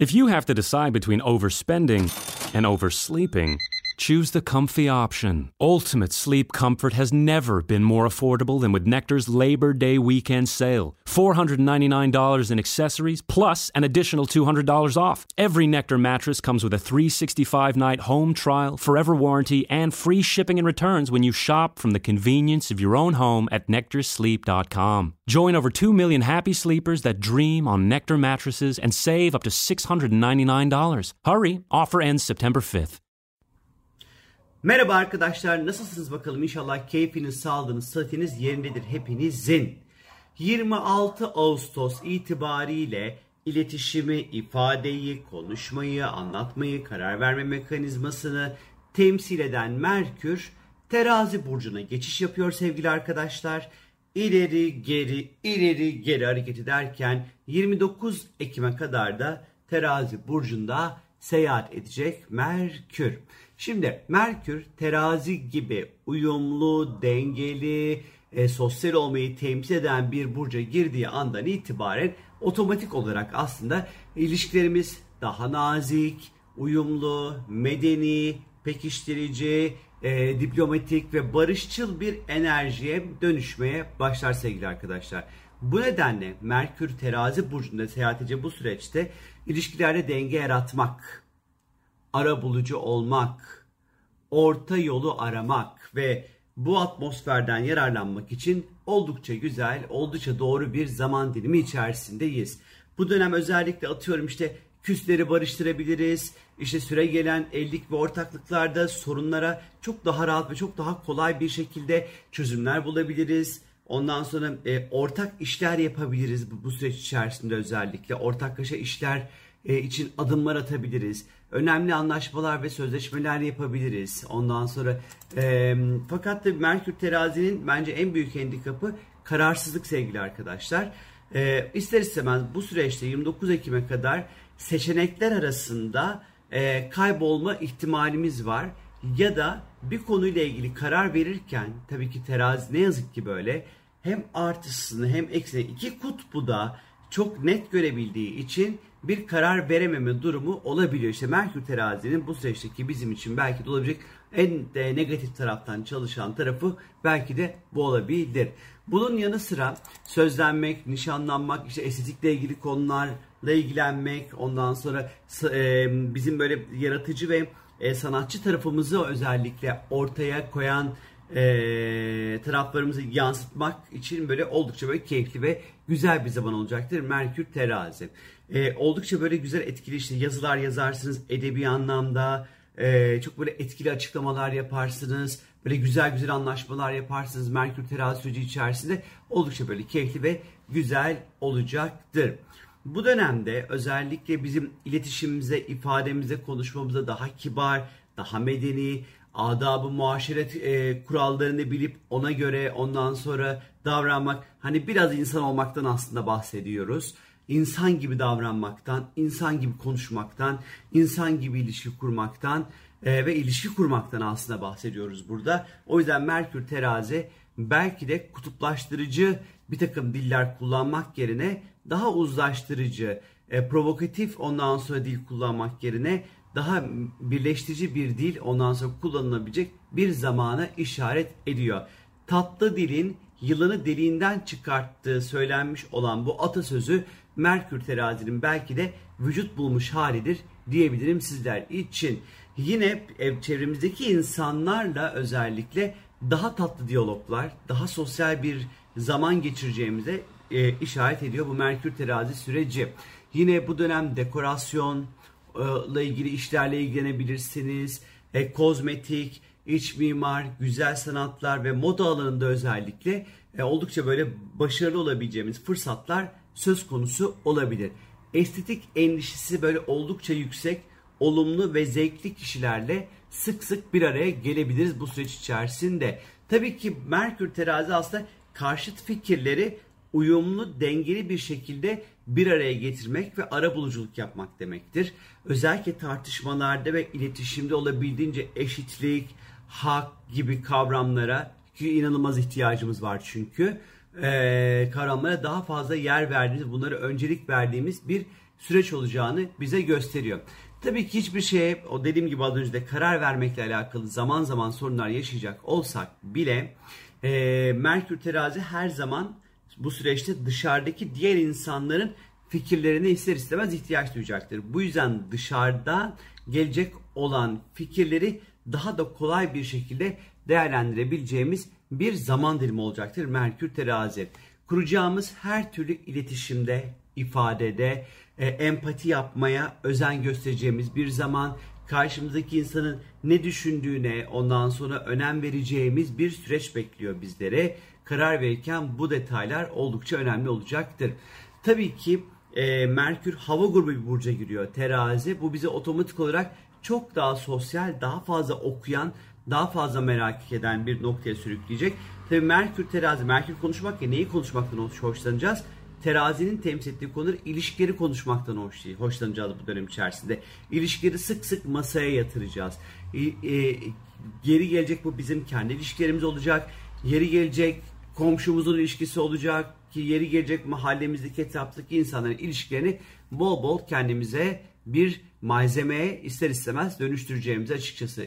If you have to decide between overspending and oversleeping, choose the comfy option. Ultimate sleep comfort has never been more affordable than with Nectar's Labor Day weekend sale. $499 in accessories, plus an additional $200 off. Every Nectar mattress comes with a 365-night home trial, forever warranty, and free shipping and returns when you shop from the convenience of your own home at Nectarsleep.com. Join over 2 million happy sleepers that dream on Nectar mattresses and save up to $699. Hurry, offer ends September 5th. Merhaba arkadaşlar, nasılsınız bakalım? İnşallah keyfiniz, sağlığınız, sıhhatiniz yerindedir hepinizin. 26 Ağustos itibariyle iletişimi, ifadeyi, konuşmayı, anlatmayı, karar verme mekanizmasını temsil eden Merkür Terazi burcuna geçiş yapıyor sevgili arkadaşlar. İleri geri, ileri geri hareket ederken 29 Ekim'e kadar da Terazi burcunda seyahat edecek Merkür. Şimdi Merkür terazi gibi uyumlu, dengeli, sosyal olmayı temsil eden bir burca girdiği andan itibaren otomatik olarak aslında ilişkilerimiz daha nazik, uyumlu, medeni, pekiştirici, diplomatik ve barışçıl bir enerjiye dönüşmeye başlar sevgili arkadaşlar. Bu nedenle Merkür terazi burcunda seyahat edeceği bu süreçte ilişkilerde denge yaratmak, arabulucu olmak, orta yolu aramak ve bu atmosferden yararlanmak için oldukça güzel, oldukça doğru bir zaman dilimi içerisindeyiz. Bu dönem özellikle atıyorum işte küsleri barıştırabiliriz, işte süre gelen evlilik ve ortaklıklarda sorunlara çok daha rahat ve çok daha kolay bir şekilde çözümler bulabiliriz. Ondan sonra ortak işler yapabiliriz bu süreç içerisinde özellikle. Ortaklaşa işler için adımlar atabiliriz. Önemli anlaşmalar ve sözleşmeler yapabiliriz. Ondan sonra fakat da Merkür terazinin bence en büyük handikapı kararsızlık sevgili arkadaşlar. İster istemez bu süreçte 29 Ekim'e kadar seçenekler arasında kaybolma ihtimalimiz var. Ya da bir konuyla ilgili karar verirken tabii ki terazi ne yazık ki böyle hem artısını hem eksini iki kutbu da çok net görebildiği için bir karar verememe durumu olabiliyor. İşte Merkür terazinin bu süreçteki bizim için belki de olabilecek en negatif taraftan çalışan tarafı belki de bu olabilir. Bunun yanı sıra sözlenmek, nişanlanmak, işte estetikle ilgili konularla ilgilenmek, ondan sonra bizim böyle yaratıcı ve sanatçı tarafımızı özellikle ortaya koyan taraflarımızı yansıtmak için böyle oldukça böyle keyifli ve güzel bir zaman olacaktır Merkür terazi. Oldukça böyle güzel etkili işte yazılar yazarsınız edebi anlamda, çok böyle etkili açıklamalar yaparsınız, böyle güzel güzel anlaşmalar yaparsınız Merkür terazi süreci içerisinde oldukça böyle keyifli ve güzel olacaktır. Bu dönemde özellikle bizim iletişimimize, ifademize, konuşmamıza daha kibar, daha medeni, adab-ı muaşeret kurallarını bilip ona göre ondan sonra davranmak, hani biraz insan olmaktan aslında bahsediyoruz. İnsan gibi davranmaktan, insan gibi konuşmaktan, insan gibi ilişki kurmaktan ve ilişki kurmaktan aslında bahsediyoruz burada. O yüzden Merkür terazi belki de kutuplaştırıcı bir takım diller kullanmak yerine daha uzlaştırıcı, provokatif ondan sonra dil kullanmak yerine daha birleştirici bir dil ondan sonra kullanılabilecek bir zamana işaret ediyor. Tatlı dilin yılanı deliğinden çıkarttığı söylenmiş olan bu atasözü Merkür terazinin belki de vücut bulmuş halidir diyebilirim sizler için. Yine çevremizdeki insanlarla özellikle daha tatlı diyaloglar, daha sosyal bir zaman geçireceğimize işaret ediyor bu Merkür terazi süreci. Yine bu dönem dekorasyonla ilgili işlerle ilgilenebilirsiniz. Kozmetik, iç mimar, güzel sanatlar ve moda alanında özellikle oldukça böyle başarılı olabileceğimiz fırsatlar söz konusu olabilir. Estetik endişesi böyle oldukça yüksek, olumlu ve zevkli kişilerle sık sık bir araya gelebiliriz bu süreç içerisinde. Tabii ki Merkür terazi aslında karşıt fikirleri uyumlu, dengeli bir şekilde bir araya getirmek ve arabuluculuk yapmak demektir. Özellikle tartışmalarda ve iletişimde olabildiğince eşitlik, hak gibi kavramlara ki inanılmaz ihtiyacımız var çünkü kavramlara daha fazla yer verdiğimiz, bunlara öncelik verdiğimiz bir süreç olacağını bize gösteriyor. Tabii ki hiçbir şeye, o dediğim gibi az önce de, karar vermekle alakalı zaman zaman sorunlar yaşayacak olsak bile Merkür Terazi her zaman bu süreçte dışarıdaki diğer insanların fikirlerine ister istemez ihtiyaç duyacaktır. Bu yüzden dışarıda gelecek olan fikirleri daha da kolay bir şekilde değerlendirebileceğimiz bir zaman dilimi olacaktır Merkür Terazi. Kuracağımız her türlü iletişimde, ifadede, empati yapmaya özen göstereceğimiz bir zaman, karşımızdaki insanın ne düşündüğüne ondan sonra önem vereceğimiz bir süreç bekliyor bizlere. Karar verirken bu detaylar oldukça önemli olacaktır. Tabii ki Merkür hava grubu bir burca giriyor, Terazi. Bu bize otomatik olarak çok daha sosyal, daha fazla okuyan, daha fazla merak eden bir noktaya sürükleyecek. Tabii Merkür Terazi, Merkür konuşmak ya, neyi konuşmaktan hoşlanacağız? Terazinin temsil ettiği konuları, ilişkileri konuşmaktan hoşlanacağız bu dönem içerisinde. İlişkileri sık sık masaya yatıracağız. Geri gelecek bu bizim kendi ilişkilerimiz olacak. Yeri gelecek komşumuzun ilişkisi olacak ki, yeri gelecek mahallemizdeki, etraftaki insanların ilişkilerini bol bol kendimize bir malzemeye ister istemez dönüştüreceğimizi açıkçası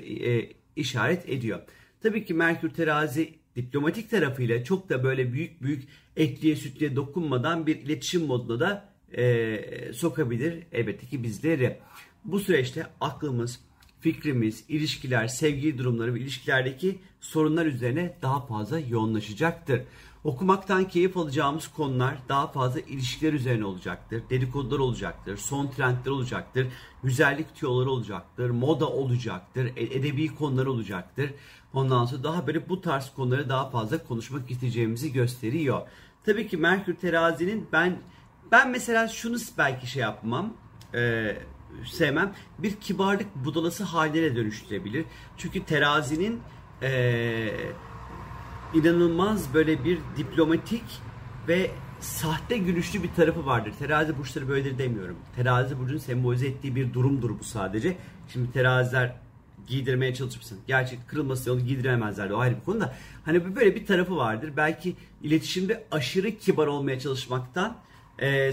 işaret ediyor. Tabii ki Merkür Terazi diplomatik tarafıyla çok da böyle büyük etliye sütlüye dokunmadan bir iletişim moduna da sokabilir elbette ki bizleri. Bu süreçte aklımız, fikrimiz, ilişkiler, sevgili durumları ve ilişkilerdeki sorunlar üzerine daha fazla yoğunlaşacaktır. Okumaktan keyif alacağımız konular daha fazla ilişkiler üzerine olacaktır. Dedikodular olacaktır, son trendler olacaktır, güzellik tüyoları olacaktır, moda olacaktır, edebi konular olacaktır. Ondan sonra daha böyle bu tarz konuları daha fazla konuşmak isteyeceğimizi gösteriyor. Tabii ki Merkür Terazi'nin ben mesela şunu belki yapmam, sevmem, bir kibarlık budalası haline dönüştürebilir. Çünkü Terazi'nin inanılmaz böyle bir diplomatik ve sahte gülüşlü bir tarafı vardır. Terazi burçları böyledir demiyorum. Terazi burcunun sembolize ettiği bir durumdur bu sadece. Şimdi teraziler giydirmeye çalışırsın. Gerçi kırılması yolu giydiremezler, o ayrı bir konu da. Hani böyle bir tarafı vardır. Belki iletişimde aşırı kibar olmaya çalışmaktan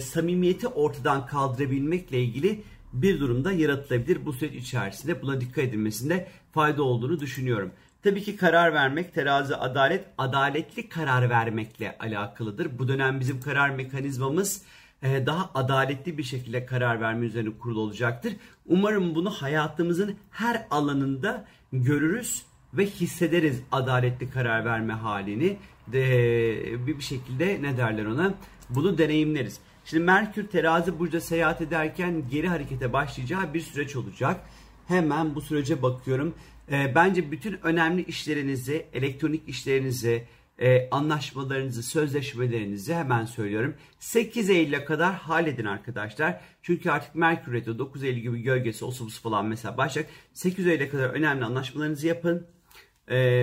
samimiyeti ortadan kaldırabilmekle ilgili bir durumda yaratılabilir. Bu süreç içerisinde buna dikkat edilmesinde fayda olduğunu düşünüyorum. Tabii ki karar vermek, terazi adalet, adaletli karar vermekle alakalıdır. Bu dönem bizim karar mekanizmamız daha adaletli bir şekilde karar verme üzerine kurulu olacaktır. Umarım bunu hayatımızın her alanında görürüz ve hissederiz adaletli karar verme halini. Bir şekilde ne derler ona, bunu deneyimleriz. Şimdi Merkür Terazi burcu seyahat ederken geri harekete başlayacağı bir süreç olacak. Hemen bu sürece bakıyorum. Bence bütün önemli işlerinizi, elektronik işlerinizi, anlaşmalarınızı, sözleşmelerinizi hemen söylüyorum, 8 Eylül'e kadar halledin arkadaşlar. Çünkü artık Merkür Retro 9 Eylül gibi gölgesi, osubus falan mesela başlayacak. 8 Eylül'e kadar önemli anlaşmalarınızı yapın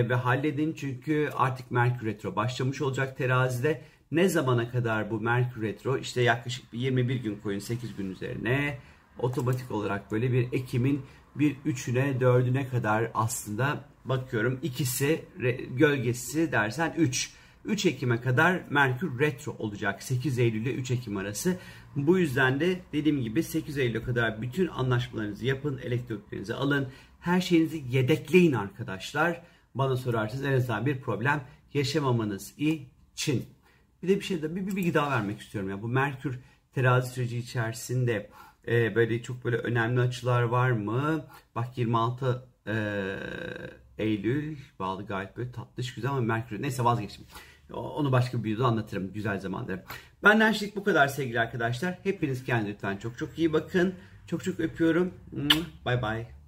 ve halledin. Çünkü artık Merkür Retro başlamış olacak terazide. Ne zamana kadar bu Merkür Retro? İşte yaklaşık 21 gün koyun 8 gün üzerine. Otomatik olarak böyle bir Ekim'in bir 3'üne 4'üne kadar aslında bakıyorum, ikisi gölgesi dersen 3 Ekim'e kadar Merkür Retro olacak. 8 Eylül ile 3 Ekim arası. Bu yüzden de dediğim gibi 8 Eylül'e kadar bütün anlaşmalarınızı yapın, elektroniklerinizi alın, her şeyinizi yedekleyin arkadaşlar. Bana sorarsanız en azından bir problem yaşamamanız için. Bir de bir şey de bir bilgi daha vermek istiyorum ya. Bu Merkür Terazi süreci içerisinde böyle çok böyle önemli açılar var mı? Bak 26 Eylül bağlı, gayet böyle tatlış güzel ama Merkür, neyse vazgeçtim. Onu başka bir videoda anlatırım güzel zamanda. Benden şimdilik bu kadar sevgili arkadaşlar. Hepiniz kendinize lütfen çok çok iyi bakın. Çok çok öpüyorum. Bye bye.